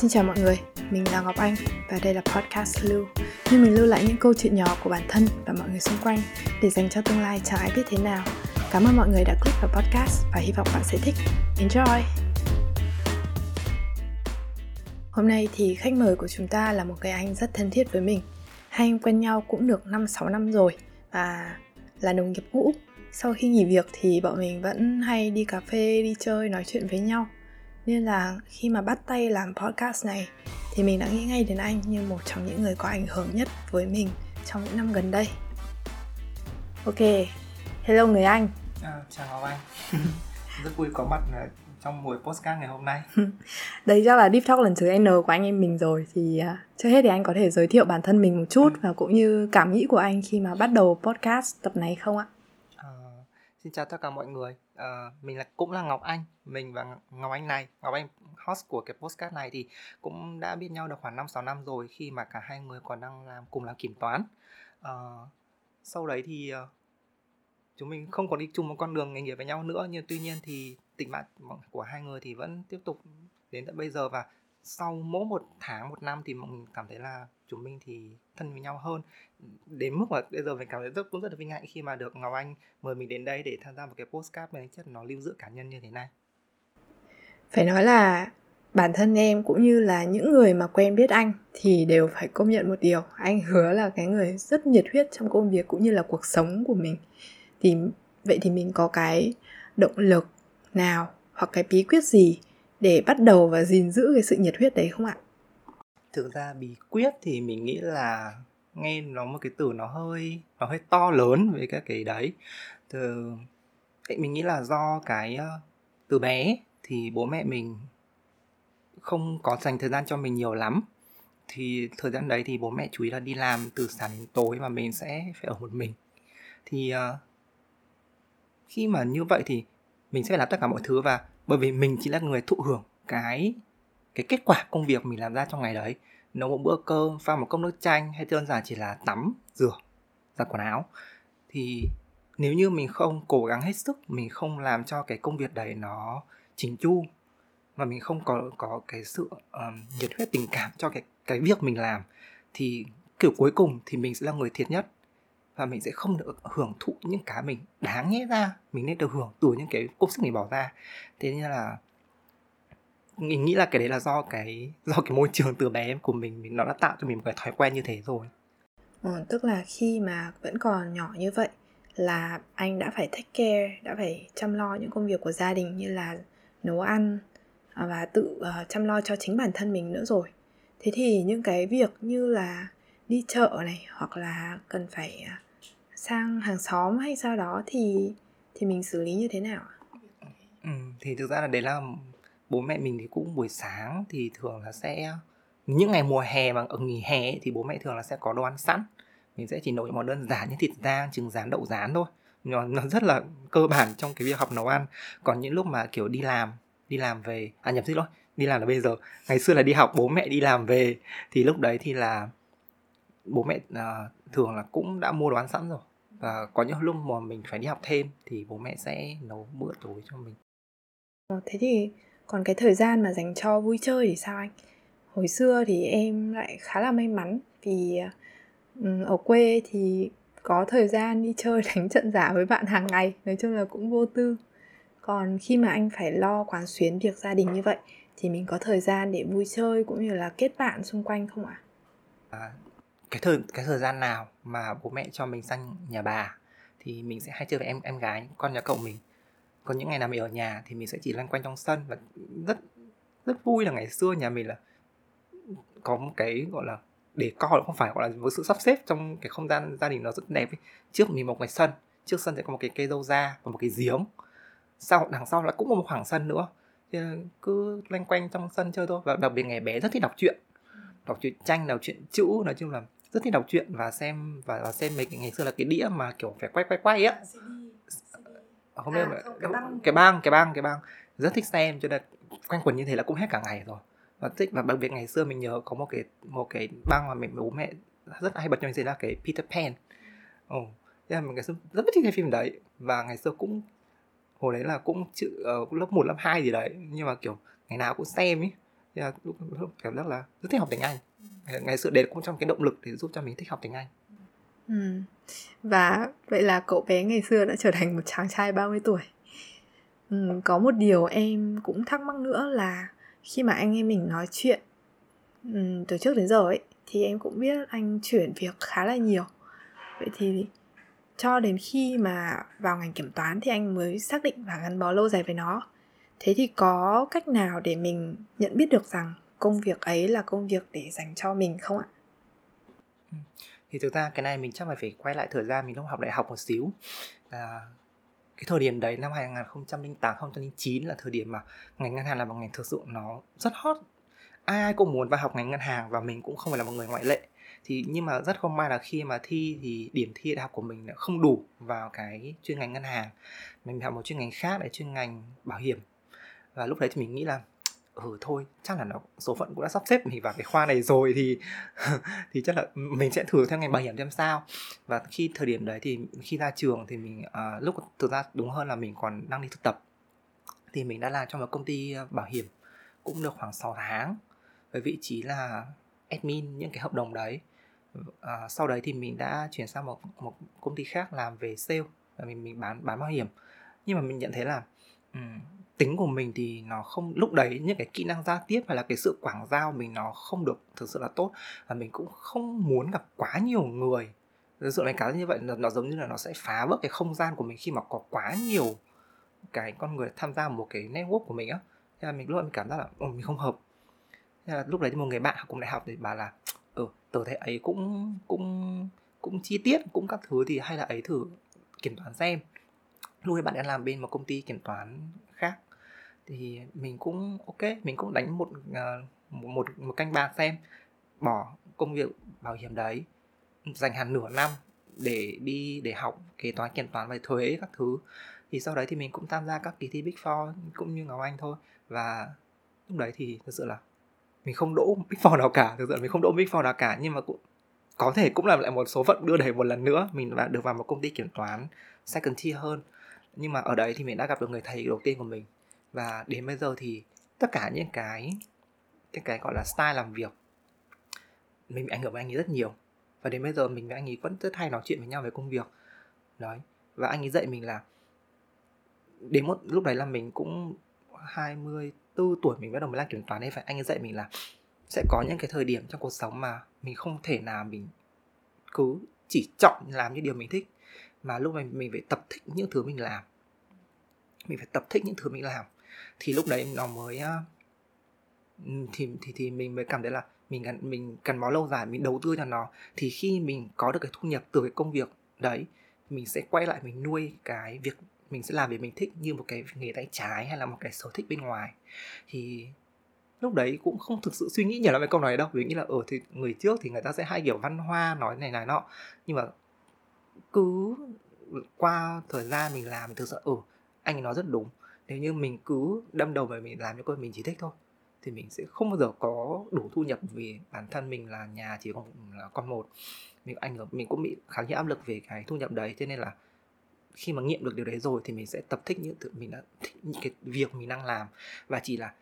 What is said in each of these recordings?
Xin chào mọi người, mình là Ngọc Anh và đây là podcast Lưu. Nhưng mình lưu lại những câu chuyện nhỏ của bản thân và mọi người xung quanh để dành cho tương lai chẳng ai biết thế nào. Cảm ơn mọi người đã click vào podcast và hy vọng bạn sẽ thích. Enjoy! Hôm nay thì khách mời của chúng ta là một người anh rất thân thiết với mình. Hai anh quen nhau cũng được 5-6 năm rồi và là đồng nghiệp cũ. Sau khi nghỉ việc thì bọn mình vẫn hay đi cà phê, đi chơi, nói chuyện với nhau. Nên là khi mà bắt tay làm podcast này thì mình đã nghĩ ngay đến anh như một trong những người có ảnh hưởng nhất với mình trong những năm gần đây. Ok, hello người anh. Chào Ngọc Anh. Rất vui có mặt trong buổi podcast ngày hôm nay. Đấy chắc là Deep Talk lần thứ N của anh em mình rồi. Thì trước hết thì anh có thể giới thiệu bản thân mình một chút và cũng như cảm nghĩ của anh khi mà bắt đầu podcast tập này không ạ? Xin chào tất cả mọi người. Mình cũng là Ngọc Anh. Mình và Ngọc Anh này, Ngọc Anh host của cái podcast này thì cũng đã biết nhau được khoảng 5-6 năm rồi, khi mà cả hai người còn đang cùng làm kiểm toán. Sau đấy thì chúng mình không còn đi chung một con đường nghề nghiệp với nhau nữa, nhưng tuy nhiên thì tình bạn của hai người thì vẫn tiếp tục đến tận bây giờ. Và sau mỗi một tháng, một năm thì mình cảm thấy là chúng mình thì thân với nhau hơn, đến mức mà bây giờ mình cảm thấy cũng rất là vinh hạnh khi mà được Ngọc Anh mời mình đến đây để tham gia một cái podcast mà chất nó lưu giữ cá nhân như thế này. Phải nói là bản thân em cũng như là những người mà quen biết anh thì đều phải công nhận một điều, anh hứa là cái người rất nhiệt huyết trong công việc cũng như là cuộc sống của mình. Thì vậy thì mình có cái động lực nào hoặc cái bí quyết gì để bắt đầu và gìn giữ cái sự nhiệt huyết đấy không ạ? Thực ra bí quyết thì mình nghĩ là nghe nó một cái từ nó hơi to lớn với các cái đấy. Mình nghĩ là do cái từ bé thì bố mẹ mình không có dành thời gian cho mình nhiều lắm. Thì thời gian đấy thì bố mẹ chú ý là đi làm từ sáng đến tối và mình sẽ phải ở một mình. Thì khi mà như vậy thì mình sẽ phải làm tất cả mọi thứ, và bởi vì mình chỉ là người thụ hưởng cái kết quả công việc mình làm ra trong ngày đấy. Nấu một bữa cơm, pha một cốc nước chanh, hay đơn giản chỉ là tắm, rửa, giặt quần áo. Thì nếu như mình không cố gắng hết sức, mình không làm cho cái công việc đấy nó chỉnh chu, và mình không có cái sự nhiệt huyết tình cảm cho cái việc mình làm, thì kiểu cuối cùng thì mình sẽ là người thiệt nhất. Và mình sẽ không được hưởng thụ những cái mình đáng nhẽ ra mình nên được hưởng từ những cái công sức mình bỏ ra. Thế nên là mình nghĩ là cái đấy là do cái môi trường từ bé của mình nó đã tạo cho mình một cái thói quen như thế rồi. Tức là khi mà vẫn còn nhỏ như vậy là anh đã phải take care, đã phải chăm lo những công việc của gia đình như là nấu ăn và tự chăm lo cho chính bản thân mình nữa rồi. Thế thì những cái việc như là đi chợ này hoặc là cần phải sang hàng xóm hay sao đó thì mình xử lý như thế nào? Thì thực ra là đấy là bố mẹ mình thì cũng buổi sáng thì thường là sẽ, những ngày mùa hè mà ở nghỉ hè ấy, thì bố mẹ thường là sẽ có đồ ăn sẵn. Mình sẽ chỉ nấu những món đơn giản như thịt rang, trứng rán, đậu rán thôi. Nó rất là cơ bản trong cái việc học nấu ăn. Còn những lúc mà kiểu đi làm về, đi làm là bây giờ. Ngày xưa là đi học, bố mẹ đi làm về, thì lúc đấy thì là bố mẹ thường là cũng đã mua đồ ăn sẵn rồi. Và có những lúc mà mình phải đi học thêm thì bố mẹ sẽ nấu bữa tối cho mình. Thế thì còn cái thời gian mà dành cho vui chơi thì sao anh? Hồi xưa thì em lại khá là may mắn vì ở quê thì có thời gian đi chơi đánh trận giả với bạn hàng ngày. Nói chung là cũng vô tư. Còn khi mà anh phải lo quán xuyến việc gia đình như vậy thì mình có thời gian để vui chơi cũng như là kết bạn xung quanh không ạ? Cái thời gian nào mà bố mẹ cho mình sang nhà bà thì mình sẽ hay chơi với em gái, con nhà cậu mình. Còn những ngày nào mình ở nhà thì mình sẽ chỉ loanh quanh trong sân. Và rất vui là ngày xưa nhà mình là có một cái gọi là để co, không phải gọi là với sự sắp xếp trong cái không gian gia đình nó rất đẹp ấy. Trước mình một cái sân, trước sân sẽ có một cái cây dâu da và một cái giếng, đằng sau là cũng có một khoảng sân nữa. Thì cứ loanh quanh trong sân chơi thôi. Và đặc biệt ngày bé rất thích đọc truyện tranh, đọc truyện chữ, nói chung là rất thích đọc truyện và xem và xem mấy cái ngày xưa là cái đĩa mà kiểu phải quay á. Không biết cái băng rất thích xem, cho nên quanh quẩn như thế là cũng hết cả ngày rồi. Và thích, và đặc biệt ngày xưa mình nhớ có một cái băng mà mình bố mẹ rất hay bật cho mình xem là cái Peter Pan. Thế là mình ngày xưa rất thích cái phim đấy. Và ngày xưa cũng hồi đấy là cũng lớp 1, lớp 2 gì đấy, nhưng mà kiểu ngày nào cũng xem ấy. Thế là lúc cảm giác là rất thích học tiếng Anh. Ngày xưa đấy cũng trong cái động lực để giúp cho mình thích học tiếng Anh. Ừ. Và vậy là cậu bé ngày xưa đã trở thành một chàng trai 30 tuổi. Có một điều em cũng thắc mắc nữa là khi mà anh em mình nói chuyện từ trước đến giờ ấy, thì em cũng biết anh chuyển việc khá là nhiều. Vậy thì cho đến khi mà vào ngành kiểm toán thì anh mới xác định và gắn bó lâu dài với nó. Thế thì có cách nào để mình nhận biết được rằng công việc ấy là công việc để dành cho mình không ạ? Thì thực ra cái này mình chắc là phải quay lại thời gian mình đang học đại học một xíu. Cái thời điểm đấy năm 2008-2009 là thời điểm mà ngành ngân hàng là một ngành thực sự nó rất hot. Ai cũng muốn vào học ngành ngân hàng và mình cũng không phải là một người ngoại lệ. Thì nhưng mà rất không may là khi mà thi thì điểm thi đại học của mình không đủ vào cái chuyên ngành ngân hàng. Mình học một chuyên ngành khác, là chuyên ngành bảo hiểm. Và lúc đấy thì mình nghĩ là thôi chắc là nó số phận cũng đã sắp xếp mình vào cái khoa này rồi thì chắc là mình sẽ thử theo ngành bảo hiểm xem sao. Và khi thời điểm đấy thì khi ra trường thì mình lúc thực ra đúng hơn là mình còn đang đi thực tập thì mình đã làm trong một công ty bảo hiểm cũng được khoảng 6 tháng với vị trí là admin những cái hợp đồng đấy. Sau đấy thì mình đã chuyển sang một công ty khác làm về sale và mình bán bảo hiểm. Nhưng mà mình nhận thấy là tính của mình thì nó không, lúc đấy những cái kỹ năng giao tiếp hay là cái sự quảng giao mình nó không được thực sự là tốt, và mình cũng không muốn gặp quá nhiều người. Thực sự là cái như vậy nó giống như là nó sẽ phá vỡ cái không gian của mình khi mà có quá nhiều cái con người tham gia một cái network của mình á. Thế là mình luôn mình cảm giác là mình không hợp. Thế là lúc đấy thì một người bạn học cùng đại học thì bảo là tớ thấy ấy cũng chi tiết cũng các thứ thì hay là ấy thử kiểm toán xem. Lúc ấy bạn đã làm bên một công ty kiểm toán khác thì mình cũng ok, mình cũng đánh một canh bạc xem, bỏ công việc bảo hiểm đấy, dành hẳn nửa năm để đi để học kế toán kiểm toán và thuế các thứ. Thì sau đấy thì mình cũng tham gia các kỳ thi Big Four cũng như Ngọc Anh thôi, và lúc đấy thì thực sự là mình không đỗ Big Four nào cả, nhưng mà cũng có thể cũng là lại một số phận đưa đẩy một lần nữa mình đã được vào một công ty kiểm toán second tier hơn. Nhưng mà ở đấy thì mình đã gặp được người thầy đầu tiên của mình. Và đến bây giờ thì tất cả những cái gọi là style làm việc mình bị ảnh hưởng với anh ấy rất nhiều. Và đến bây giờ mình và anh ấy vẫn rất hay nói chuyện với nhau về công việc đấy. Và anh ấy dạy mình là đến một lúc đấy là mình cũng 24 tuổi mình bắt đầu mới làm kiểm toán đấy. Phải anh ấy dạy mình là sẽ có những cái thời điểm trong cuộc sống mà mình không thể nào mình cứ chỉ chọn làm những điều mình thích, mà lúc này mình phải tập thích những thứ mình làm. Thì lúc đấy nó mới thì mình mới cảm thấy là mình gắn bó lâu dài, mình đầu tư cho nó. Thì khi mình có được cái thu nhập từ cái công việc đấy, mình sẽ quay lại mình nuôi cái việc mình sẽ làm việc mình thích như một cái nghề tay trái hay là một cái sở thích bên ngoài. Thì lúc đấy cũng không thực sự suy nghĩ nhiều lắm về câu nói đâu. Mình nghĩ là thì người trước thì người ta sẽ hay kiểu văn hoa nói này nọ. Nhưng mà cứ qua thời gian mình làm thực sự anh ấy nói rất đúng. Nếu như mình cứ đâm đầu vào mình làm những cái mình chỉ thích thôi thì mình sẽ không bao giờ có đủ thu nhập, vì bản thân mình là nhà chỉ còn là con một. Mình cũng bị khá nhiều áp lực về cái thu nhập đấy, cho nên là khi mà nghiệm được điều đấy rồi thì mình sẽ tập thích những thứ mình đã thích, những cái việc mình đang làm, và chỉ là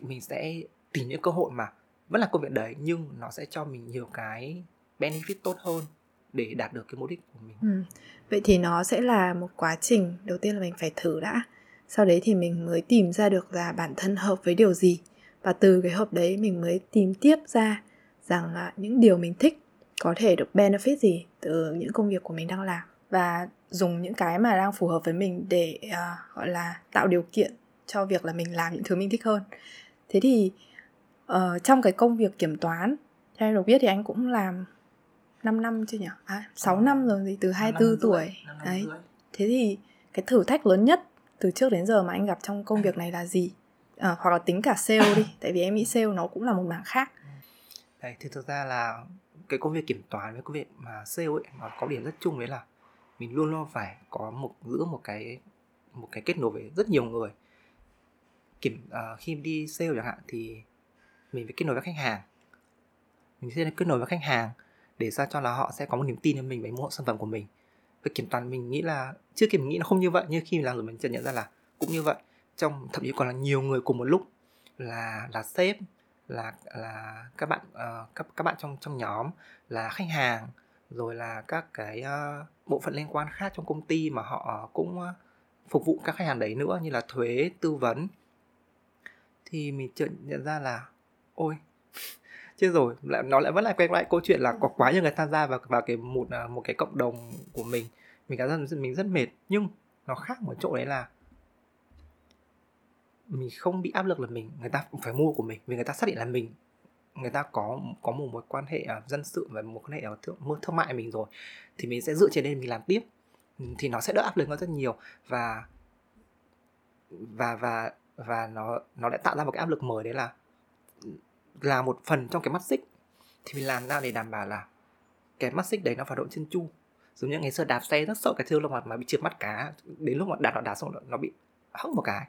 mình sẽ tìm những cơ hội mà vẫn là công việc đấy nhưng nó sẽ cho mình nhiều cái benefit tốt hơn để đạt được cái mục đích của mình. Vậy thì nó sẽ là một quá trình. Đầu tiên là mình phải thử đã, sau đấy thì mình mới tìm ra được là bản thân hợp với điều gì, và từ cái hợp đấy mình mới tìm tiếp ra rằng là những điều mình thích có thể được benefit gì từ những công việc của mình đang làm, và dùng những cái mà đang phù hợp với mình để gọi là tạo điều kiện cho việc là mình làm những thứ mình thích hơn. Thế thì trong cái công việc kiểm toán theo em được biết thì anh cũng làm 5 năm chưa nhỉ? 6 năm rồi gì, từ 24 tuổi. Đấy. Thế thì cái thử thách lớn nhất từ trước đến giờ mà anh gặp trong công việc này là gì? Hoặc là tính cả sale đi, tại vì em nghĩ sale nó cũng là một mảng khác. Đấy, thì thực ra là cái công việc kiểm toán với công việc mà sale ấy, nó có điểm rất chung đấy là mình luôn luôn phải có một cái kết nối với rất nhiều người. Khi đi sale chẳng hạn thì mình phải kết nối với khách hàng. Để sao cho là họ sẽ có một niềm tin cho mình để mua sản phẩm của mình. Về kiểm toán mình nghĩ là trước kia mình nghĩ nó không như vậy, nhưng khi mình làm rồi mình chợt nhận ra là cũng như vậy. Thậm chí còn là nhiều người cùng một lúc. là sếp, là các bạn trong nhóm, là khách hàng, rồi là các cái bộ phận liên quan khác trong công ty mà họ cũng phục vụ các khách hàng đấy nữa, như là thuế, tư vấn. Thì mình chợt nhận ra là ôi chứ rồi, nó lại vẫn là quay lại câu chuyện là có quá nhiều người tham gia vào cái một cái cộng đồng của mình. Mình cảm giác mình rất mệt, nhưng nó khác một chỗ đấy là mình không bị áp lực là mình, người ta cũng phải mua của mình, vì người ta xác định là mình, người ta có một mối quan hệ dân sự và một quan hệ thương mại mình rồi, thì mình sẽ dựa trên đây mình làm tiếp, thì nó sẽ đỡ áp lực nó rất nhiều, và nó lại tạo ra một cái áp lực mới, đấy là một phần trong cái mắt xích, thì mình làm ra để đảm bảo là cái mắt xích đấy nó phải độ chân chu. Giống như ngày xưa đạp xe rất sợ cái thêu lông mặt mà bị trượt mắt cá, đến lúc mà đạp xong nó bị hất một cái,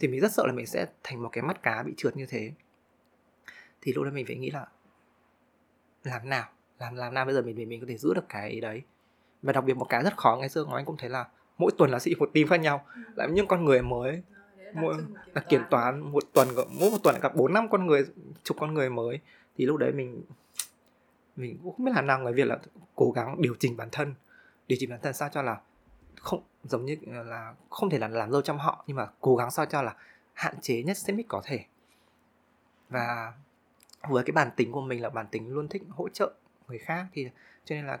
thì mình rất sợ là mình sẽ thành một cái mắt cá bị trượt như thế. Thì lúc đó mình phải nghĩ là làm nào bây giờ mình có thể giữ được cái đấy. Và đặc biệt một cái rất khó ngày xưa Ngọc Anh cũng thấy là mỗi tuần là sẽ một team khác nhau, làm những con người mới, là kiểm toán mỗi một tuần gặp 4-5 con người, chục con người mới. Thì lúc đấy mình cũng không biết làm nào ngoài việc là cố gắng điều chỉnh bản thân sao cho là không, giống như là không thể là làm dâu trong họ, nhưng mà cố gắng sao cho là hạn chế nhất xích mích có thể. Và với cái bản tính của mình là bản tính luôn thích hỗ trợ người khác, thì cho nên là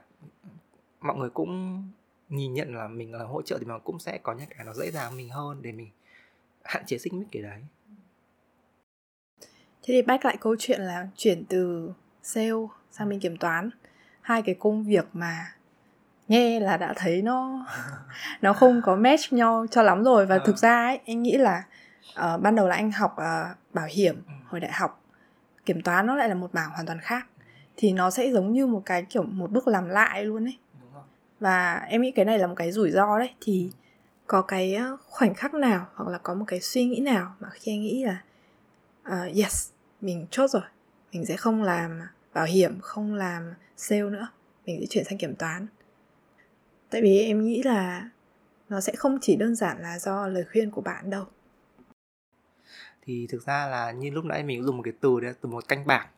mọi người cũng nhìn nhận là mình là hỗ trợ, thì mà cũng sẽ có những cái nó dễ dàng mình hơn để mình hạn chế xích mích cái đấy. Thế thì back lại câu chuyện là chuyển từ sale sang bên kiểm toán, hai cái công việc mà nghe là đã thấy nó không có match nhau cho lắm rồi. Và thực ra ấy, anh nghĩ là ban đầu là anh học bảo hiểm hồi đại học, kiểm toán nó lại là một mảng hoàn toàn khác, thì nó sẽ giống như một cái kiểu một bước làm lại luôn ấy. Và em nghĩ cái này là một cái rủi ro đấy. Thì có cái khoảnh khắc nào hoặc là có một cái suy nghĩ nào mà khi anh nghĩ là yes, mình chốt rồi, mình sẽ không làm bảo hiểm, không làm sale nữa, mình sẽ chuyển sang kiểm toán? Tại vì em nghĩ là nó sẽ không chỉ đơn giản là do lời khuyên của bạn đâu. Thì thực ra là như lúc nãy mình dùng một cái từ đấy, từ một canh bạc.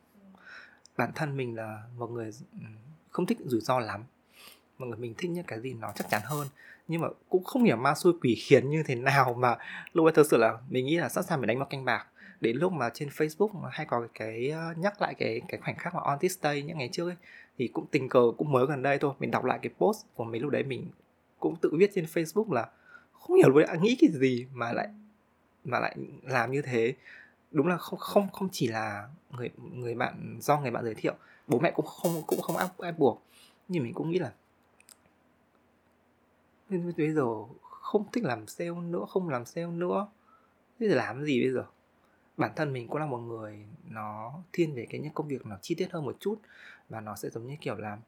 Bản thân mình là một người không thích rủi ro lắm, mọi người mình thích những cái gì nó chắc chắn hơn. Nhưng mà cũng không hiểu ma xui quỷ khiến như thế nào mà lúc ấy thực sự là mình nghĩ là sẵn sàng mình đánh vào canh bạc. Đến lúc mà trên Facebook hay có cái nhắc lại cái khoảnh khắc mà on this day những ngày trước ấy, thì cũng tình cờ, cũng mới gần đây thôi, mình đọc lại cái post của mình lúc đấy. Mình cũng tự viết trên Facebook là không hiểu lúc đấy nghĩ cái gì mà lại làm như thế. Đúng là không chỉ là người bạn, do người bạn giới thiệu, bố mẹ cũng không ép buộc, nhưng mình cũng nghĩ là bây giờ không thích làm sale nữa, thế thì làm gì bây giờ. Bản thân mình cũng là một người nó thiên về cái những công việc nó chi tiết hơn một chút, và nó sẽ giống như kiểu là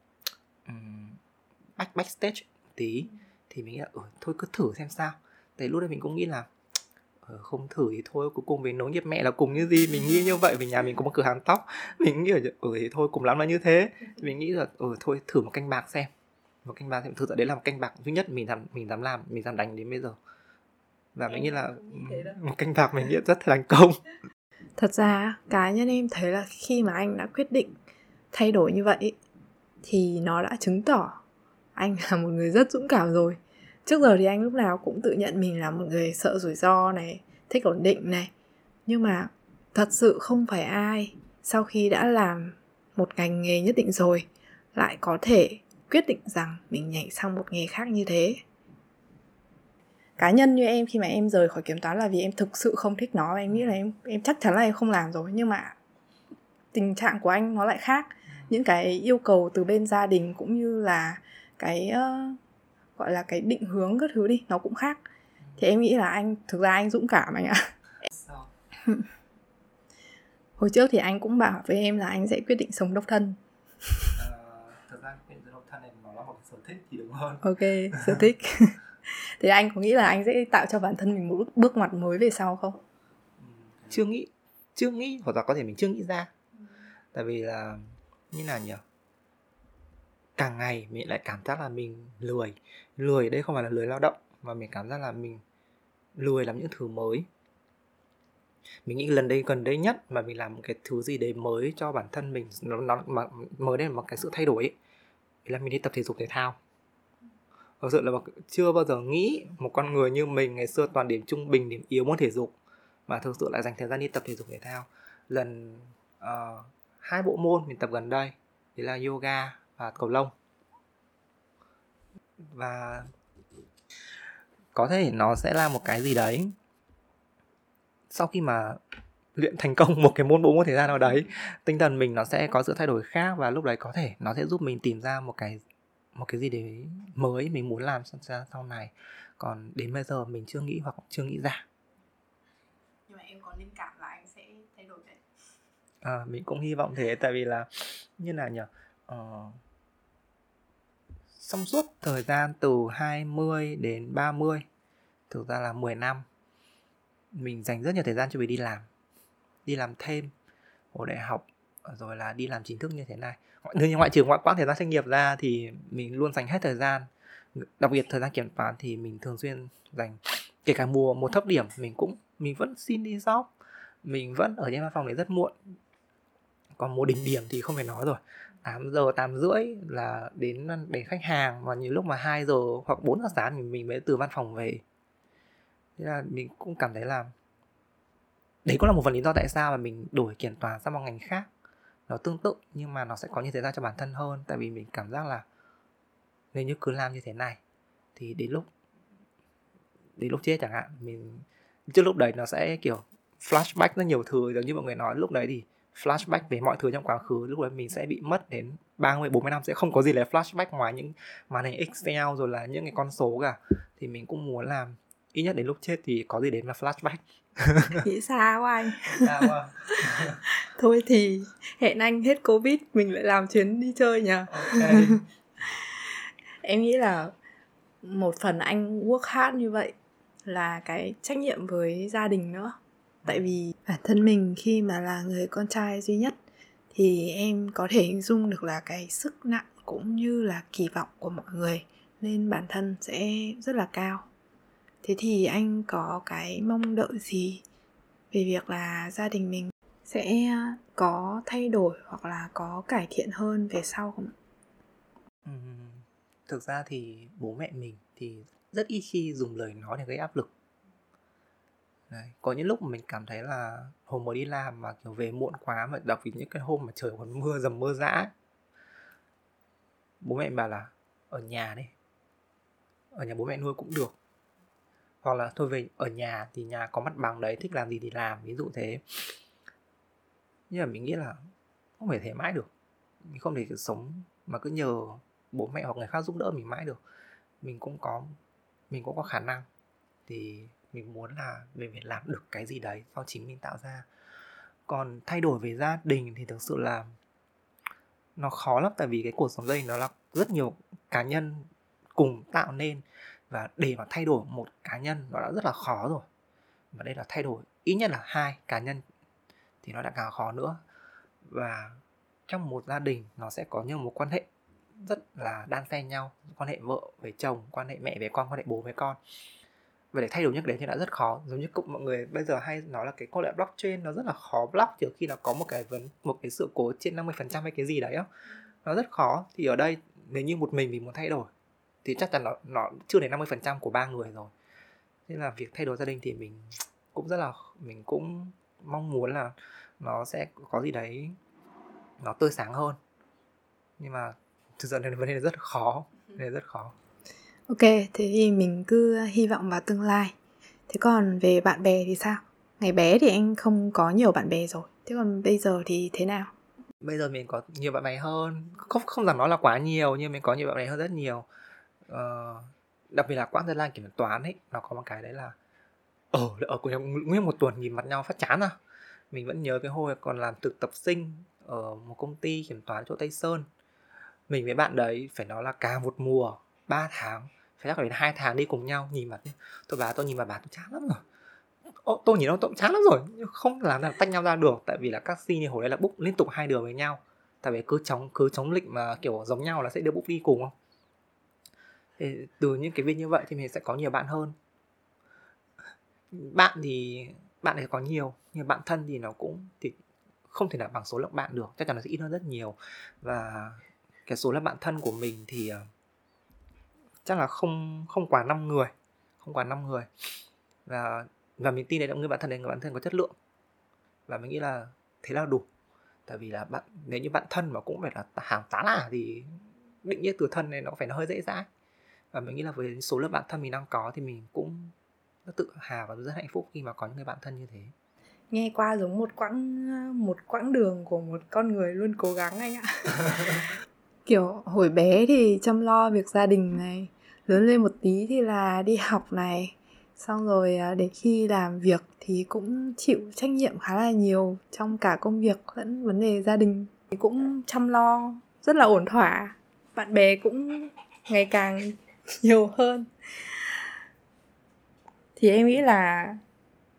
backstage tí. Thì mình nghĩ là thôi cứ thử xem sao. Tại lúc đấy mình cũng nghĩ là không thử thì thôi, cuối cùng với nối nghiệp mẹ là cùng như gì. Mình nghĩ như vậy, vì nhà mình có một cửa hàng tóc. Mình nghĩ là thì thôi cùng lắm là như thế. Mình nghĩ là thôi thử một canh bạc xem. Thực ra đấy là một canh bạc duy nhất mình dám đánh đến bây giờ. Và mình nghĩ là một canh bạc mình nghĩ rất thành công. Thật ra cá nhân em thấy là khi mà anh đã quyết định thay đổi như vậy thì nó đã chứng tỏ anh là một người rất dũng cảm rồi. Trước giờ thì anh lúc nào cũng tự nhận mình là một người sợ rủi ro này, thích ổn định này. Nhưng mà thật sự không phải ai sau khi đã làm một ngành nghề nhất định rồi lại có thể quyết định rằng mình nhảy sang một nghề khác như thế. Cá nhân như em, khi mà em rời khỏi kiểm toán là vì em thực sự không thích nó. Em nghĩ là em chắc chắn là em không làm rồi. Nhưng mà tình trạng của anh nó lại khác. Những cái yêu cầu từ bên gia đình cũng như là cái gọi là cái định hướng các thứ đi, nó cũng khác. Thì em nghĩ là thực ra anh dũng cảm anh ạ. Hồi trước thì anh cũng bảo với em là anh sẽ quyết định sống độc thân. Thực ra quyết định độc thân này nó là một sở thích thì đúng hơn. Ok, sở thích. Thế anh có nghĩ là anh sẽ tạo cho bản thân mình một bước ngoặt mới về sau không? Chưa nghĩ, hoặc là có thể mình chưa nghĩ ra. Tại vì là như nào nhỉ? Càng ngày mình lại cảm giác là mình lười. Đây không phải là lười lao động, mà mình cảm giác là mình lười làm những thứ mới. Mình nghĩ lần đây gần đây nhất mà mình làm một cái thứ gì đấy mới cho bản thân mình, nó mới đến một cái sự thay đổi ấy, là mình đi tập thể dục thể thao. Thật sự là chưa bao giờ nghĩ một con người như mình ngày xưa toàn điểm trung bình, điểm yếu môn thể dục, mà thực sự lại dành thời gian đi tập thể dục thể thao. Lần 2 bộ môn mình tập gần đây đấy là yoga và cầu lông. Và có thể nó sẽ là một cái gì đấy sau khi mà luyện thành công một cái môn bộ môn thể thao nào đấy, tinh thần mình nó sẽ có sự thay đổi khác, và lúc đấy có thể nó sẽ giúp mình tìm ra một cái gì đấy mới mình muốn làm sau này. Còn đến bây giờ mình chưa nghĩ hoặc chưa nghĩ ra. Nhưng mà em có linh cảm là anh sẽ thay đổi đấy. À, mình cũng hy vọng thế, tại vì là như là trong suốt thời gian từ 20 đến 30, thực ra là 10 năm, mình dành rất nhiều thời gian cho việc đi làm thêm, hồi đại học, rồi là đi làm chính thức như thế này. Ngoại trừ quãng thời gian trách nhiệm ra thì mình luôn dành hết thời gian, đặc biệt thời gian kiểm toán thì mình thường xuyên dành, kể cả mùa thấp điểm mình vẫn xin đi job, mình vẫn ở trên văn phòng đến rất muộn. Còn mùa đỉnh điểm thì không phải nói rồi, 8 giờ 8 rưỡi là đến khách hàng, và nhiều lúc mà 2 giờ hoặc 4 giờ sáng thì mình mới từ văn phòng về. Thế là mình cũng cảm thấy là đấy cũng là một phần lý do tại sao mà mình đổi kiểm toán sang một ngành khác, nó tương tự nhưng mà nó sẽ có như thế ra cho bản thân hơn. Tại vì mình cảm giác là nếu như cứ làm như thế này thì đến lúc chết chẳng hạn, mình trước lúc đấy nó sẽ kiểu flashback rất nhiều thứ, giống như mọi người nói, lúc đấy thì flashback về mọi thứ trong quá khứ, lúc đấy mình sẽ bị mất đến 30-40 năm, sẽ không có gì là flashback ngoài những màn hình Excel rồi là những cái con số cả. Thì mình cũng muốn làm ít nhất đến lúc chết thì có gì đến là flashback. Nghĩ xa quá anh. Xa quá. Thôi thì hẹn anh hết Covid mình lại làm chuyến đi chơi nhỉ. Okay. Em nghĩ là một phần anh work hard như vậy là cái trách nhiệm với gia đình nữa. Tại vì bản thân mình khi mà là người con trai duy nhất thì em có thể hình dung được là cái sức nặng cũng như là kỳ vọng của mọi người nên bản thân sẽ rất là cao. Thế thì anh có cái mong đợi gì về việc là gia đình mình sẽ có thay đổi hoặc là có cải thiện hơn về sau không ạ? Thực ra thì bố mẹ mình thì rất ít khi dùng lời nói để gây áp lực. Đấy, có những lúc mà mình cảm thấy là hồi mới đi làm mà kiểu về muộn quá, mà đặc biệt những cái hôm mà trời còn mưa dầm mưa dã ấy. Bố mẹ bảo là ở nhà đi, ở nhà bố mẹ nuôi cũng được, hoặc là thôi về ở nhà thì nhà có mặt bằng đấy, thích làm gì thì làm, ví dụ thế. Nhưng mà mình nghĩ là không thể thế mãi được, mình không thể sống mà cứ nhờ bố mẹ hoặc người khác giúp đỡ mình mãi được. Mình cũng có khả năng thì mình muốn là mình phải làm được cái gì đấy do chính mình tạo ra. Còn thay đổi về gia đình thì thực sự là nó khó lắm, tại vì cái cuộc sống đây nó là rất nhiều cá nhân cùng tạo nên, và để mà thay đổi một cá nhân nó đã rất là khó rồi, và đây là thay đổi ít nhất là 2 cá nhân thì nó đã càng khó nữa. Và trong một gia đình nó sẽ có nhiều mối quan hệ rất là đan xen nhau, quan hệ vợ với chồng, quan hệ mẹ với con, quan hệ bố với con. Và để thay đổi những cái đấy thì đã rất khó. Giống như mọi người bây giờ hay nói là cái công nghệ blockchain nó rất là khó block trừ khi nó có một cái sự cố trên 50% hay cái gì đấy đó. Nó rất khó. Thì ở đây nếu như một mình muốn thay đổi thì chắc chắn nó chưa đến 50% của 3 người rồi. Nên là việc thay đổi gia đình thì mình cũng mong muốn là nó sẽ có gì đấy nó tươi sáng hơn. Nhưng mà thực sự vấn đề rất khó. Ok, thế thì mình cứ hy vọng vào tương lai. Thế còn về bạn bè thì sao? Ngày bé thì anh không có nhiều bạn bè rồi, thế còn bây giờ thì thế nào? Bây giờ mình có nhiều bạn bè hơn, không rằng nó là quá nhiều, nhưng mình có nhiều bạn bè hơn rất nhiều. Đặc biệt là quãng thời gian kiểm toán ấy, nó có một cái đấy là ở nguyên 1 tuần nhìn mặt nhau phát chán à. Mình vẫn nhớ cái hồi còn làm thực tập sinh ở một công ty kiểm toán chỗ Tây Sơn. Mình với bạn đấy phải nói là cả một mùa 3 tháng, phải chắc là đến 2 tháng đi cùng nhau, nhìn mặt tôi bà tôi nhìn bà tôi chán lắm rồi. Tôi nhìn ông tôi cũng chán lắm rồi, nhưng không làm nào tách nhau ra được. Tại vì là các si này hồi đấy là book liên tục 2 đường với nhau, tại vì cứ chống lịch mà kiểu giống nhau là sẽ đưa book đi cùng. Không thì từ những cái việc như vậy thì mình sẽ có nhiều bạn hơn. Bạn thì bạn ấy có nhiều, nhưng bạn thân thì nó cũng thì không thể nào bằng số lượng bạn được, chắc chắn nó sẽ ít hơn rất nhiều. Và cái số lượng bạn thân của mình thì chắc là không quá 5 người. Và mình tin đấy là người bạn thân đấy, người bạn thân có chất lượng, và mình nghĩ là thế là đủ. Tại vì là bạn, nếu như bạn thân mà cũng phải là hàng tá lả thì định nghĩa từ thân này nó phải nó hơi dễ dãi. Và mình nghĩ là với số lượng bạn thân mình đang có thì mình cũng rất tự hào và rất hạnh phúc khi mà có những người bạn thân như thế. Nghe qua giống một quãng đường của một con người luôn cố gắng anh ạ. Kiểu hồi bé thì chăm lo việc gia đình này, lớn lên một tí thì là đi học này, xong rồi đến khi làm việc thì cũng chịu trách nhiệm khá là nhiều trong cả công việc lẫn vấn đề gia đình, thì cũng chăm lo rất là ổn thỏa, bạn bè cũng ngày càng nhiều hơn. Thì em nghĩ là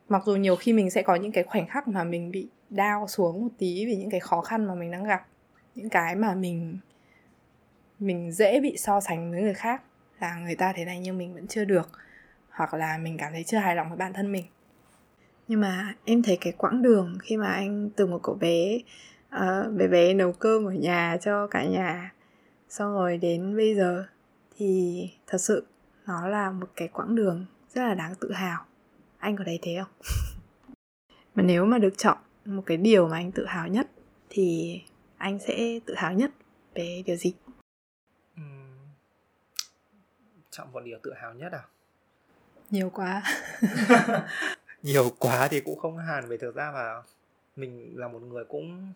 mặc dù nhiều khi mình sẽ có những cái khoảnh khắc mà mình bị down xuống một tí vì những cái khó khăn mà mình đang gặp, những cái mà mình dễ bị so sánh với người khác, là người ta thế này nhưng mình vẫn chưa được, hoặc là mình cảm thấy chưa hài lòng với bản thân mình. Nhưng mà em thấy cái quãng đường khi mà anh từ một cậu bé bé nấu cơm ở nhà cho cả nhà, xong rồi đến bây giờ thì thật sự nó là một cái quãng đường rất là đáng tự hào. Anh có thấy thế không? Mà nếu mà được chọn một cái điều mà anh tự hào nhất thì anh sẽ tự hào nhất về điều gì? Chọn một điều tự hào nhất à? Nhiều quá. Nhiều quá thì cũng không hẳn, về thực ra mà mình là một người cũng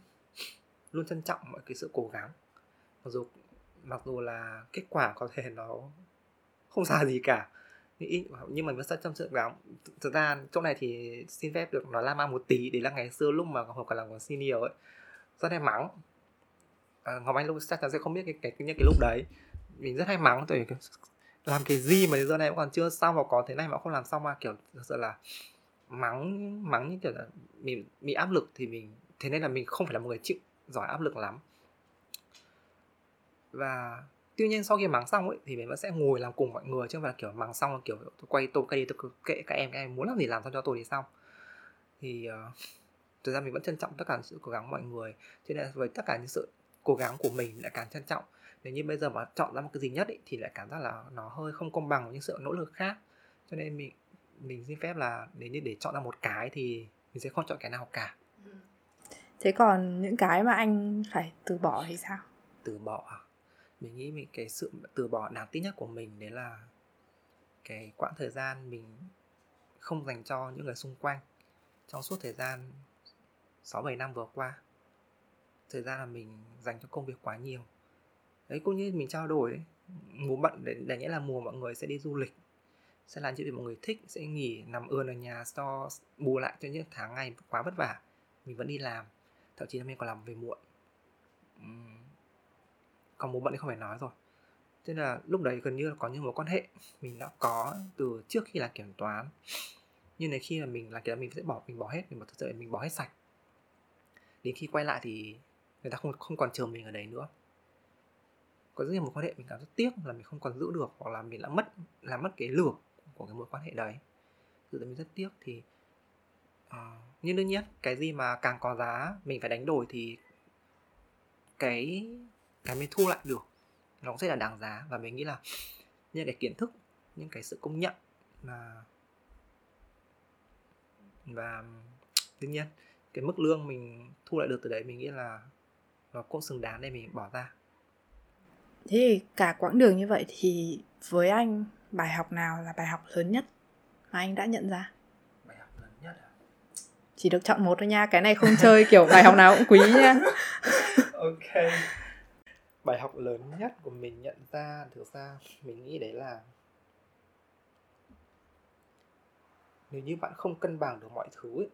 luôn trân trọng mọi cái sự cố gắng, mặc dù là kết quả có thể nó không ra gì cả, nhưng mà mình vẫn chăm sự lắm. Thực ra chỗ này thì xin phép được nói la ma một tí, đấy là ngày xưa lúc mà Ngọc còn làm còn senior ấy, rất hay mắng. Ngọc Anh lúc chắc chắn sẽ không biết cái lúc đấy mình rất hay mắng, tại vì làm cái gì mà giờ này cũng còn chưa xong, và có thế này mà không làm xong, mà kiểu thật sự là mắng như kiểu là mình áp lực, thì mình thế nên là mình không phải là một người chịu giỏi áp lực lắm. Và tuy nhiên sau khi mắng xong ấy thì mình vẫn sẽ ngồi làm cùng mọi người, chứ không phải là kiểu mắng xong là kiểu tôi quay tôi kệ các em muốn làm gì làm, xong cho tôi thì xong. Thì thực ra mình vẫn trân trọng tất cả sự cố gắng của mọi người, cho nên với tất cả những sự cố gắng của mình lại càng trân trọng. Nếu như bây giờ mà chọn ra một cái gì nhất ấy, thì lại cảm giác là nó hơi không công bằng với những sự nỗ lực khác, cho nên mình xin phép là nếu như để chọn ra một cái thì mình sẽ không chọn cái nào cả. Thế còn những cái mà anh phải từ bỏ thì sao? Từ bỏ à? Mình nghĩ cái sự từ bỏ đáng tiếc nhất của mình đấy là cái quãng thời gian mình không dành cho những người xung quanh trong suốt thời gian 6-7 năm vừa qua. Thời gian là mình dành cho công việc quá nhiều. Đấy, cũng như mình trao đổi ấy, mùa bận để nghĩa là mùa mọi người sẽ đi du lịch, sẽ làm những việc mọi người thích, sẽ nghỉ nằm ươn ở nhà so bù lại cho những tháng ngày quá vất vả. Mình vẫn đi làm, thậm chí là mình còn làm về muộn. Còn mùa bận thì không phải nói rồi. Thế là lúc đấy gần như là có những mối quan hệ mình đã có từ trước khi là kiểm toán, nhưng đến khi mà mình là mình sẽ bỏ hết sạch. Đến khi quay lại thì người ta không còn chờ mình ở đấy nữa. Có rất nhiều mối quan hệ mình cảm rất tiếc là mình không còn giữ được, hoặc là mình đã mất cái lửa của cái mối quan hệ đấy. Thực ra mình rất tiếc. Thì nhưng đương nhiên cái gì mà càng có giá mình phải đánh đổi thì cái mình thu lại được nó cũng sẽ là đáng giá. Và mình nghĩ là những cái kiến thức, những cái sự công nhận và đương nhiên cái mức lương mình thu lại được từ đấy, mình nghĩ là nó cũng xứng đáng để mình bỏ ra. Thế thì cả quãng đường như vậy thì với anh, bài học nào là bài học lớn nhất mà anh đã nhận ra? Bài học lớn nhất à? Chỉ được chọn một thôi nha, cái này không chơi kiểu bài học nào cũng quý nha. Ok. Bài học lớn nhất của mình nhận ra, thực ra mình nghĩ đấy là nếu như bạn không cân bằng được mọi thứ ấy,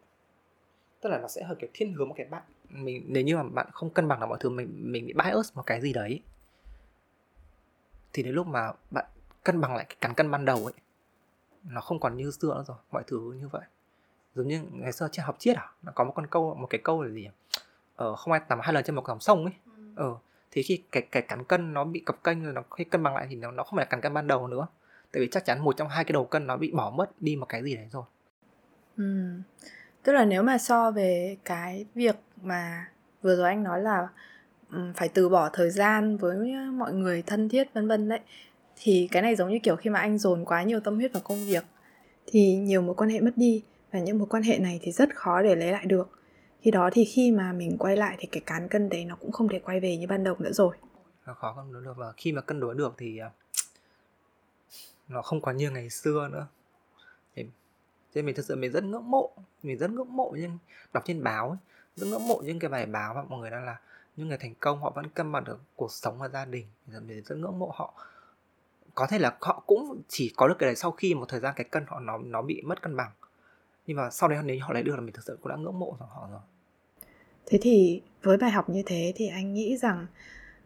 tức là nó sẽ hơi kiểu thiên hướng một cái bạn. Nếu như mà bạn không cân bằng được mọi thứ, mình bị bias một cái gì đấy, thì đến lúc mà bạn cân bằng lại cái cán cân ban đầu ấy, nó không còn như xưa nữa rồi. Mọi thứ như vậy giống như ngày xưa trên học triết à, nó có một cái câu là gì, không ai tắm 2 lần trên một dòng sông ấy. Thì khi cái cán cân nó bị cập kênh rồi, nó khi cân bằng lại thì nó không phải là cán cân ban đầu nữa, tại vì chắc chắn một trong hai cái đầu cân nó bị bỏ mất đi một cái gì đấy rồi. Tức là nếu mà so về cái việc mà vừa rồi anh nói là phải từ bỏ thời gian với mọi người thân thiết vân vân đấy, thì cái này giống như kiểu khi mà anh dồn quá nhiều tâm huyết vào công việc thì nhiều mối quan hệ mất đi, và những mối quan hệ này thì rất khó để lấy lại được. Khi đó thì khi mà mình quay lại thì cái cán cân đấy nó cũng không thể quay về như ban đầu nữa rồi. Nó khó cân đối được, và khi mà cân đối được thì nó không còn như ngày xưa nữa. Thế mình thật sự mình rất ngưỡng mộ nhưng đọc trên báo ấy, rất ngưỡng mộ những cái bài báo mà mọi người đang là những người thành công họ vẫn cân bằng được cuộc sống và gia đình. Mình rất ngưỡng mộ họ. Có thể là họ cũng chỉ có được cái này sau khi một thời gian cái cân họ nó bị mất cân bằng. Nhưng mà sau đấy nếu họ lấy được là mình thực sự cũng đã ngưỡng mộ họ rồi. Thế thì với bài học như thế thì anh nghĩ rằng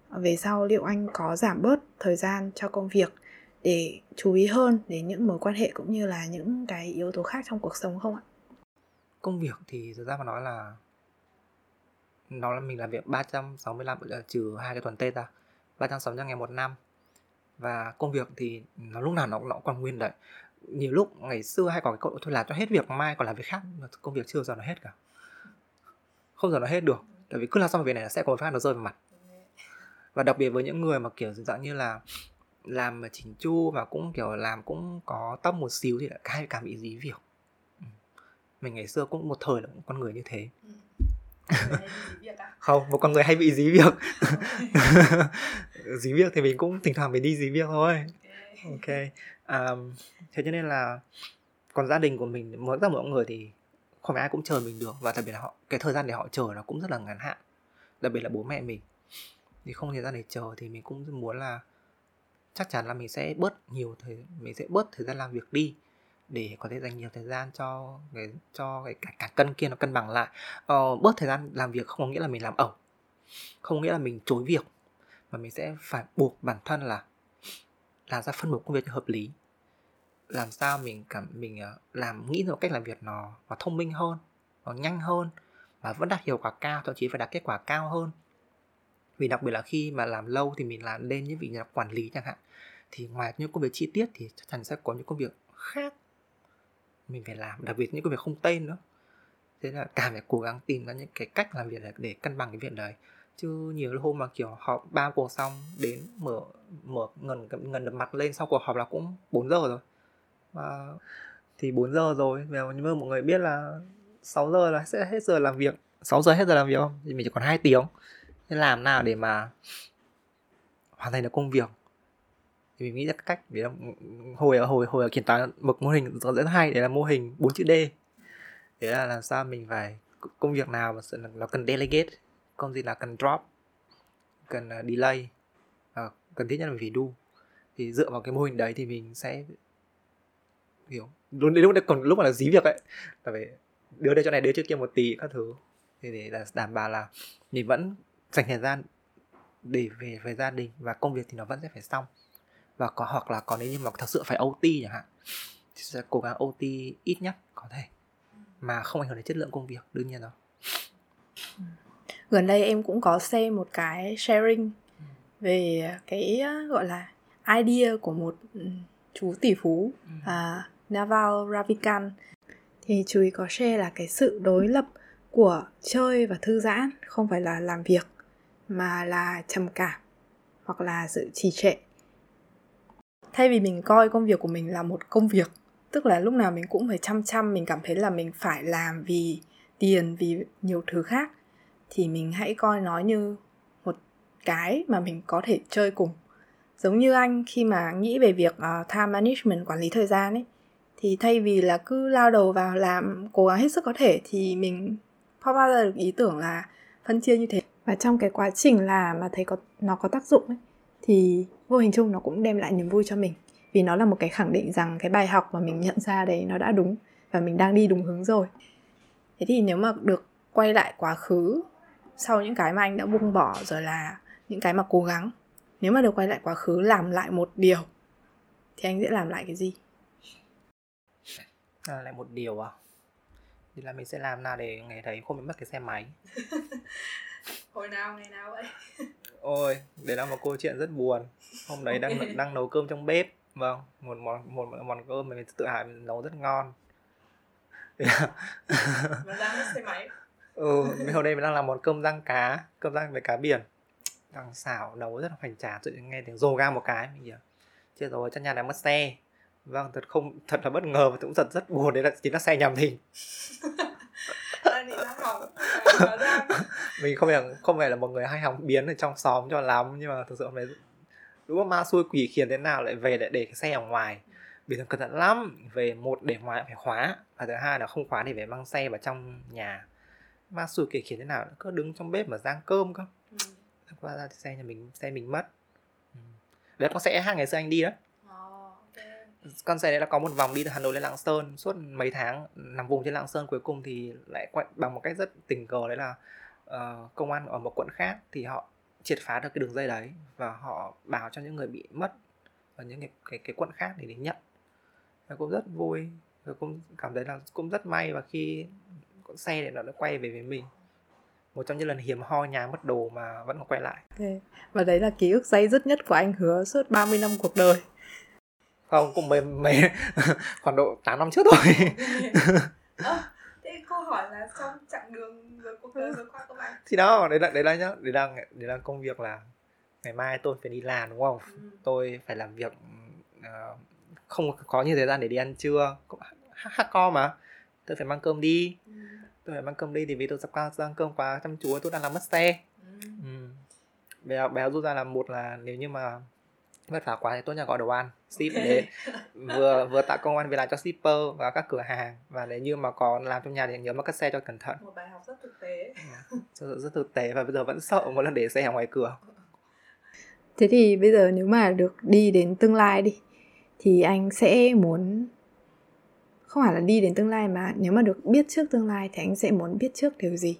về sau liệu anh có giảm bớt thời gian cho công việc để chú ý hơn đến những mối quan hệ cũng như là những cái yếu tố khác trong cuộc sống không ạ? Công việc thì thực ra mà nói là nó là mình làm việc 365 trừ 2 cái tuần Tết ra, 365 ngày một năm. Và công việc thì nó lúc nào nó cũng còn nguyên đấy. Nhiều lúc ngày xưa hay có cái cậu thôi làm cho hết việc, mai còn làm việc khác, công việc chưa bao giờ nó hết cả. Không giờ nó hết được, tại vì cứ làm xong việc này nó sẽ có một phát nó rơi vào mặt. Và đặc biệt với những người mà kiểu dạng như là làm chỉnh chu và cũng kiểu làm cũng có tâm một xíu thì lại càng bị dí việc. Mình ngày xưa cũng một thời là một con người như thế. Không, một con người hay bị dí việc. Dí việc thì mình cũng thỉnh thoảng phải đi dí việc thôi. Ok. Thế cho nên là còn gia đình của mình, mỗi mọi người thì không phải ai cũng chờ mình được, và đặc biệt là họ cái thời gian để họ chờ nó cũng rất là ngắn hạn. Đặc biệt là bố mẹ mình thì không thời gian để chờ, thì mình cũng muốn là chắc chắn là mình sẽ bớt thời gian làm việc đi để có thể dành nhiều thời gian cho cái cân kia nó cân bằng lại. Bớt thời gian làm việc không có nghĩa là mình làm ẩu, không nghĩa là mình chối việc, mà mình sẽ phải buộc bản thân là làm ra phân bổ công việc hợp lý, làm sao mình làm nghĩ ra cách làm việc nó thông minh hơn, nó nhanh hơn và vẫn đạt hiệu quả cao, thậm chí phải đạt kết quả cao hơn. Vì đặc biệt là khi mà làm lâu thì mình làm lên những vị nhà quản lý chẳng hạn, thì ngoài những công việc chi tiết thì chắc chắn sẽ có những công việc khác mình phải làm, đặc biệt những công việc không tên nữa. Thế là càng phải cố gắng tìm ra những cái cách làm việc để cân bằng cái việc đấy. Chứ nhiều hôm mà kiểu họp 3 cuộc xong đến mở ngần mặt lên sau cuộc họp là cũng 4 giờ rồi. Và thì 4 giờ rồi, nhưng mà mọi người biết là 6 giờ là sẽ hết giờ làm việc. 6 giờ hết giờ làm việc không? Thì mình chỉ còn 2 tiếng. Thế làm nào để mà hoàn thành được công việc? Thì mình nghĩ ra cách. Vì hồi ở kiểm toán một mô hình rất hay, đấy là mô hình 4 chữ D. Đấy là làm sao mình phải công việc nào mà nó cần delegate, công gì là cần drop, cần delay, cần thiết nhất là mình phải do. Thì dựa vào cái mô hình đấy thì mình sẽ hiểu. Lúc mà là dí việc ấy là phải đưa đây chỗ này, đưa chỗ kia một tí các thứ. Thì để là đảm bảo là mình vẫn dành thời gian để về gia đình, và công việc thì nó vẫn sẽ phải xong. Và có hoặc là có nếu như mà thật sự phải OT chẳng hạn thì sẽ cố gắng OT ít nhất có thể mà không ảnh hưởng đến chất lượng công việc, đương nhiên rồi. Gần đây em cũng có xem một cái sharing về cái gọi là idea của một chú tỷ phú Naval Ravikan. Thì chú ý có share là cái sự đối lập của chơi và thư giãn, không phải là làm việc mà là trầm cảm hoặc là sự trì trệ. Thay vì mình coi công việc của mình là một công việc, tức là lúc nào mình cũng phải chăm, mình cảm thấy là mình phải làm vì tiền, vì nhiều thứ khác, thì mình hãy coi nó như một cái mà mình có thể chơi cùng. Giống như anh khi mà nghĩ về việc time management, quản lý thời gian ấy, thì thay vì là cứ lao đầu vào làm, cố gắng hết sức có thể, thì mình pop out ra được ý tưởng là phân chia như thế. Và trong cái quá trình làm mà thấy nó có tác dụng ấy, thì vô hình chung nó cũng đem lại niềm vui cho mình. Vì nó là một cái khẳng định rằng cái bài học mà mình nhận ra đấy nó đã đúng, và mình đang đi đúng hướng rồi. Thế thì nếu mà được quay lại quá khứ, sau những cái mà anh đã buông bỏ rồi là những cái mà cố gắng, nếu mà được quay lại quá khứ làm lại một điều thì anh sẽ làm lại cái gì? Làm lại một điều à? Thì là mình sẽ làm nào để ngày đấy không bị mất cái xe máy. Hồi nào ngày nào vậy? Ôi, đấy là một câu chuyện rất buồn. Hôm đấy okay. đang nấu cơm trong bếp. Vâng, một món cơm mình tự hào mình nấu rất ngon. Mình đang hút xe máy. Mình hồi đây mình đang làm món cơm rang với cá biển, đang xào nấu rất là hoành tráng. Tự nghe tiếng rồ ga một cái mình hiểu chết rồi, chắc nhà này mất xe. Vâng, thật là bất ngờ và cũng rất buồn, đấy là chính là xe nhà mình. Mình không phải là một người hay hỏng biến ở trong xóm cho lắm, nhưng mà thực sự hôm nay đúng là ma xui quỷ khiến thế nào lại về lại để cái xe ở ngoài. Bình thường cẩn thận lắm, về một để ngoài phải khóa, và thứ hai là không khóa thì phải mang xe vào trong nhà. Ma xui quỷ khiến thế nào cứ đứng trong bếp mà rang cơm cơ. Qua ra xe nhà mình mất. Đấy, con xe hát ngày xưa anh đi đó. Con xe đấy là có một vòng đi từ Hà Nội lên Lạng Sơn, suốt mấy tháng nằm vùng trên Lạng Sơn, cuối cùng thì lại quay bằng một cách rất tình cờ, đấy là công an ở một quận khác thì họ triệt phá được cái đường dây đấy, và họ báo cho những người bị mất ở những cái quận khác để đến nhận. Và cũng rất vui, và cũng cảm thấy là cũng rất may, và khi con xe đấy nó đã quay về với mình, một trong những lần hiếm hoi nhà mất đồ mà vẫn còn quay lại. Okay. Và đấy là ký ức day dứt nhất của anh Hứa suốt 30 năm cuộc đời. Không, cũng mấy khoảng độ 8 năm trước thôi. Thế câu hỏi là trong chặng đường rồi cuộc đời rồi qua công an. Thì đó, đấy là nhá, đấy là công việc là ngày mai tôi phải đi làm đúng không? Ừ. Tôi phải làm việc, không có nhiều thời gian để đi ăn trưa, hát co mà. Tôi phải mang cơm đi. Ừ. Tôi phải mang cơm đi thì vì tôi sang cơm quá chăm chú, tôi đang làm mất xe. Béo rút ra là một là nếu như mà vất vả quá thì tốt nhất gọi đồ ăn ship đến, vừa tạo công an việc làm cho shipper và các cửa hàng, và nếu như mà còn làm trong nhà thì nhớ mà cất xe cho cẩn thận. Một bài học rất thực tế. Rất thực tế, và bây giờ vẫn sợ một lần để xe ở ngoài cửa. Thế thì bây giờ nếu mà được đi đến tương lai đi, thì anh sẽ muốn, không hẳn là đi đến tương lai mà nếu mà được biết trước tương lai thì anh sẽ muốn biết trước điều gì?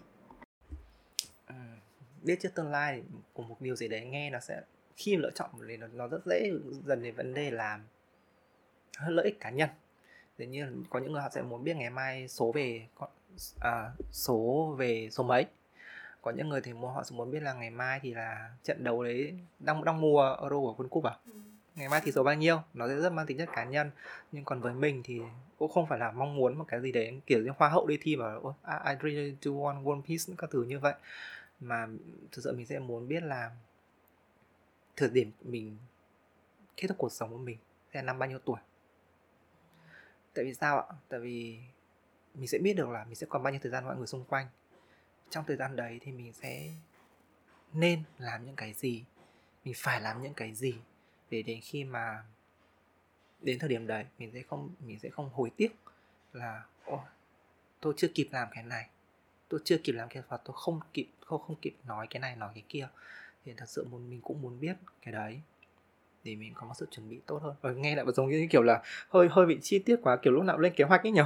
Biết trước tương lai của một điều gì đấy nghe nó sẽ, khi lựa chọn thì nó rất dễ dần đến vấn đề là lợi ích cá nhân. Dĩ nhiên có những người họ sẽ muốn biết ngày mai số mấy. Có những người thì họ sẽ muốn biết là ngày mai thì là trận đấu đấy đang mùa Euro của World Cup à? Ngày mai thì số bao nhiêu? Nó sẽ rất mang tính chất cá nhân. Nhưng còn với mình thì cũng không phải là mong muốn một cái gì đấy kiểu như hoa hậu đi thi mà I really do want one piece các thứ như vậy. Mà thực sự mình sẽ muốn biết là thời điểm mình kết thúc cuộc sống của mình sẽ năm bao nhiêu tuổi. Tại vì sao ạ? Tại vì mình sẽ biết được là mình sẽ còn bao nhiêu thời gian mọi người xung quanh. Trong thời gian đấy thì mình sẽ nên làm những cái gì, mình phải làm những cái gì để đến khi mà đến thời điểm đấy mình sẽ không hối tiếc là tôi chưa kịp làm cái này, tôi chưa kịp làm cái và tôi không kịp nói cái này nói cái kia. Thì thật sự mình cũng muốn biết cái đấy để mình có một sự chuẩn bị tốt hơn. Và nghe lại giống như kiểu là hơi bị chi tiết quá, kiểu lúc nào lên kế hoạch ấy nhỉ.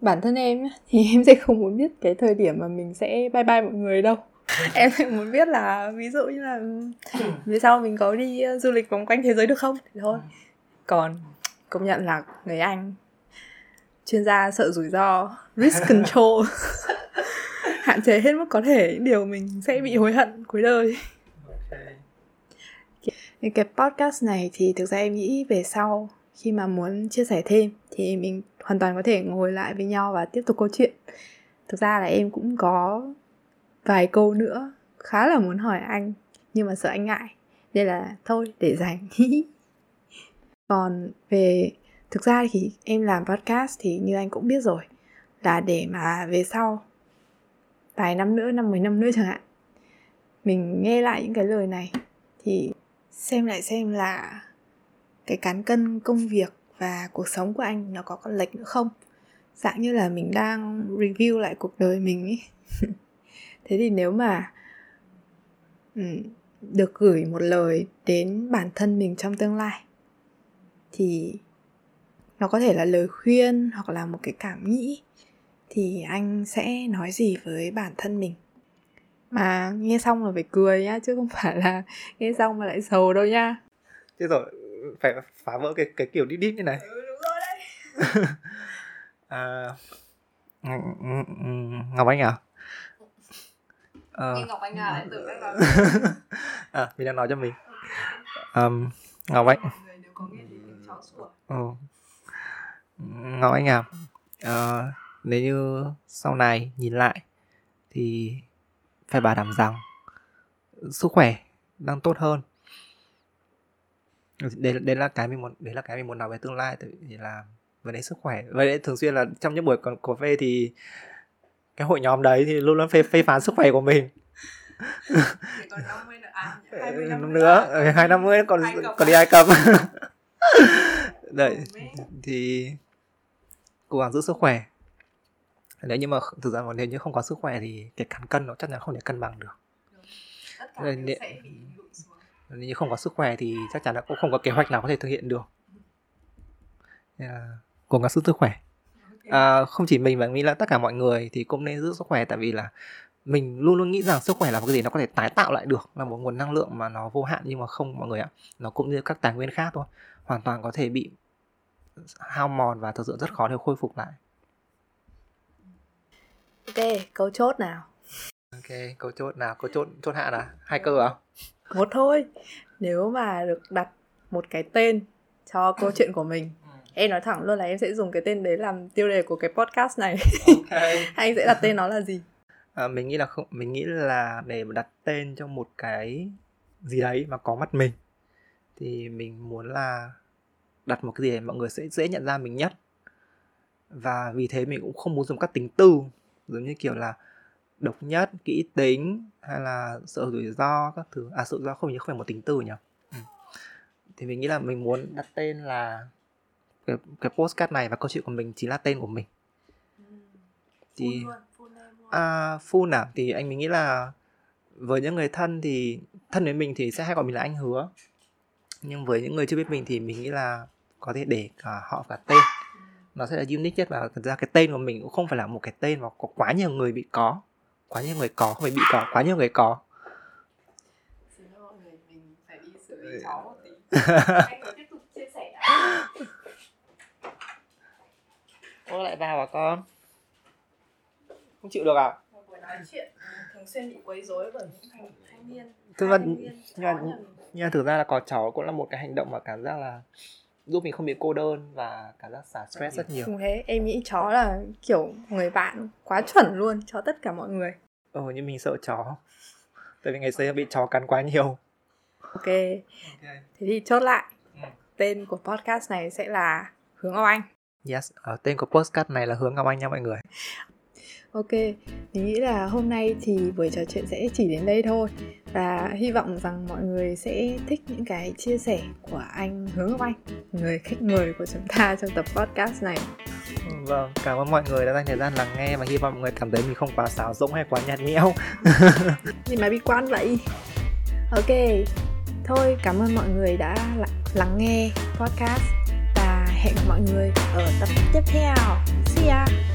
Bản thân em thì em sẽ không muốn biết cái thời điểm mà mình sẽ bye bye mọi người đâu. Em sẽ muốn biết là ví dụ như là vì sao mình có đi du lịch vòng quanh thế giới được không thì thôi. Còn công nhận là người Anh chuyên gia sợ rủi ro, risk control, hạn chế hết mức có thể những điều mình sẽ bị hối hận cuối đời. Okay. Cái podcast này thì thực ra em nghĩ về sau khi mà muốn chia sẻ thêm thì mình hoàn toàn có thể ngồi lại với nhau và tiếp tục câu chuyện. Thực ra là em cũng có vài câu nữa khá là muốn hỏi anh, nhưng mà sợ anh ngại nên là thôi để dành. Còn về thực ra thì em làm podcast thì như anh cũng biết rồi, là để mà về sau vài năm nữa, 10 năm nữa chẳng hạn, mình nghe lại những cái lời này thì xem là cái cán cân công việc và cuộc sống của anh nó có còn lệch nữa không. Dạng như là mình đang review lại cuộc đời mình ấy. Thế thì nếu mà được gửi một lời đến bản thân mình trong tương lai thì nó có thể là lời khuyên hoặc là một cái cảm nghĩ, thì anh sẽ nói gì với bản thân mình? Mà nghe xong là phải cười nhá, chứ không phải là nghe xong mà lại sầu đâu nhá. Chứ rồi, phải phá vỡ cái kiểu đi như này. Ừ, đúng rồi đấy. Ngọc Anh à? Nghe Ngọc Anh à, tưởng anh nói. Mình đang nói cho mình. Ngọc Anh. Mọi người nếu có nghe thì mình chó sủa. Ngọc Anh à, nếu như sau này nhìn lại thì phải bảo đảm rằng sức khỏe đang tốt hơn. Đấy là cái mình muốn nói về tương lai, thì là vấn đề sức khỏe. Vậy đấy, thường xuyên là trong những buổi còn cà phê thì cái hội nhóm đấy thì luôn luôn phê phán sức khỏe của mình. Thì còn 50 nữa, 25 nữa, 250 còn đi Ai Cập. Đấy, thì cố gắng giữ sức khỏe. Nếu nhưng mà thực ra nếu như không có sức khỏe thì cái cán cân nó chắc chắn không thể cân bằng được. Nếu như không có sức khỏe thì chắc chắn là cũng không có kế hoạch nào có thể thực hiện được. Nên là cố gắng giữ sức khỏe. Không chỉ mình mà nghĩ là tất cả mọi người thì cũng nên giữ sức khỏe, tại vì là mình luôn luôn nghĩ rằng sức khỏe là một cái gì nó có thể tái tạo lại được, là một nguồn năng lượng mà nó vô hạn, nhưng mà không mọi người ạ. Nó cũng như các tài nguyên khác thôi, hoàn toàn có thể bị hao mòn và thực sự rất khó để khôi phục lại. Ok, câu chốt nào. Ok, câu chốt nào, câu chốt hạ nào, 2 câu à? Một thôi. Nếu mà được đặt một cái tên cho câu chuyện của mình, em nói thẳng luôn là em sẽ dùng cái tên đấy làm tiêu đề của cái podcast này. Okay. Anh sẽ đặt tên nó là gì? Mình nghĩ là để đặt tên cho một cái gì đấy mà có mặt mình, thì mình muốn là đặt một cái gì để mọi người sẽ dễ nhận ra mình nhất. Và vì thế mình cũng không muốn dùng các tính từ giống như kiểu là độc nhất, kỹ tính hay là sợ rủi ro các thứ. Sợ rủi ro không phải một tính từ nhỉ? Thì mình nghĩ là mình muốn đặt tên là cái podcast này và câu chuyện của mình chính là tên của mình. Thì full thì mình nghĩ là với những người thân thì thân với mình thì sẽ hay gọi mình là anh Hứa. Nhưng với những người chưa biết mình thì mình nghĩ là có thể để cả họ cả tên. Nó sẽ là unique nhất, và thực ra cái tên của mình cũng không phải là một cái tên mà có quá nhiều người bị có. Quá nhiều người có. Xin lỗi mọi người, mình phải đi xử lý cháu một tí. Anh cứ tiếp tục chia sẻ đã. Cô lại vào hả con? Không chịu được à? Buổi nói chuyện thường xuyên bị quấy rối bởi những thanh niên. Nhưng thực ra là có cháu cũng là một cái hành động mà cảm giác là giúp mình không bị cô đơn và cảm giác xả stress rất nhiều. Đúng thế, em nghĩ chó là kiểu người bạn quá chuẩn luôn cho tất cả mọi người. Nhưng mình sợ chó, tại vì ngày xưa bị chó cắn quá nhiều. Ok. Thế thì chốt lại. Tên của podcast này sẽ là Hướng Ngọc Anh. Yes, tên của podcast này là Hướng Ngọc Anh nha mọi người. Ok, mình nghĩ là hôm nay thì buổi trò chuyện sẽ chỉ đến đây thôi. Và hy vọng rằng mọi người sẽ thích những cái chia sẻ của anh Hướng Ngọc Anh, người khách mời của chúng ta trong tập podcast này. Vâng, cảm ơn mọi người đã dành thời gian lắng nghe, và hy vọng mọi người cảm thấy mình không quá sáo rỗng hay quá nhạt nhẽo. Gì mà bi quan vậy. Ok, thôi cảm ơn mọi người đã lắng nghe podcast, và hẹn mọi người ở tập tiếp theo. See ya!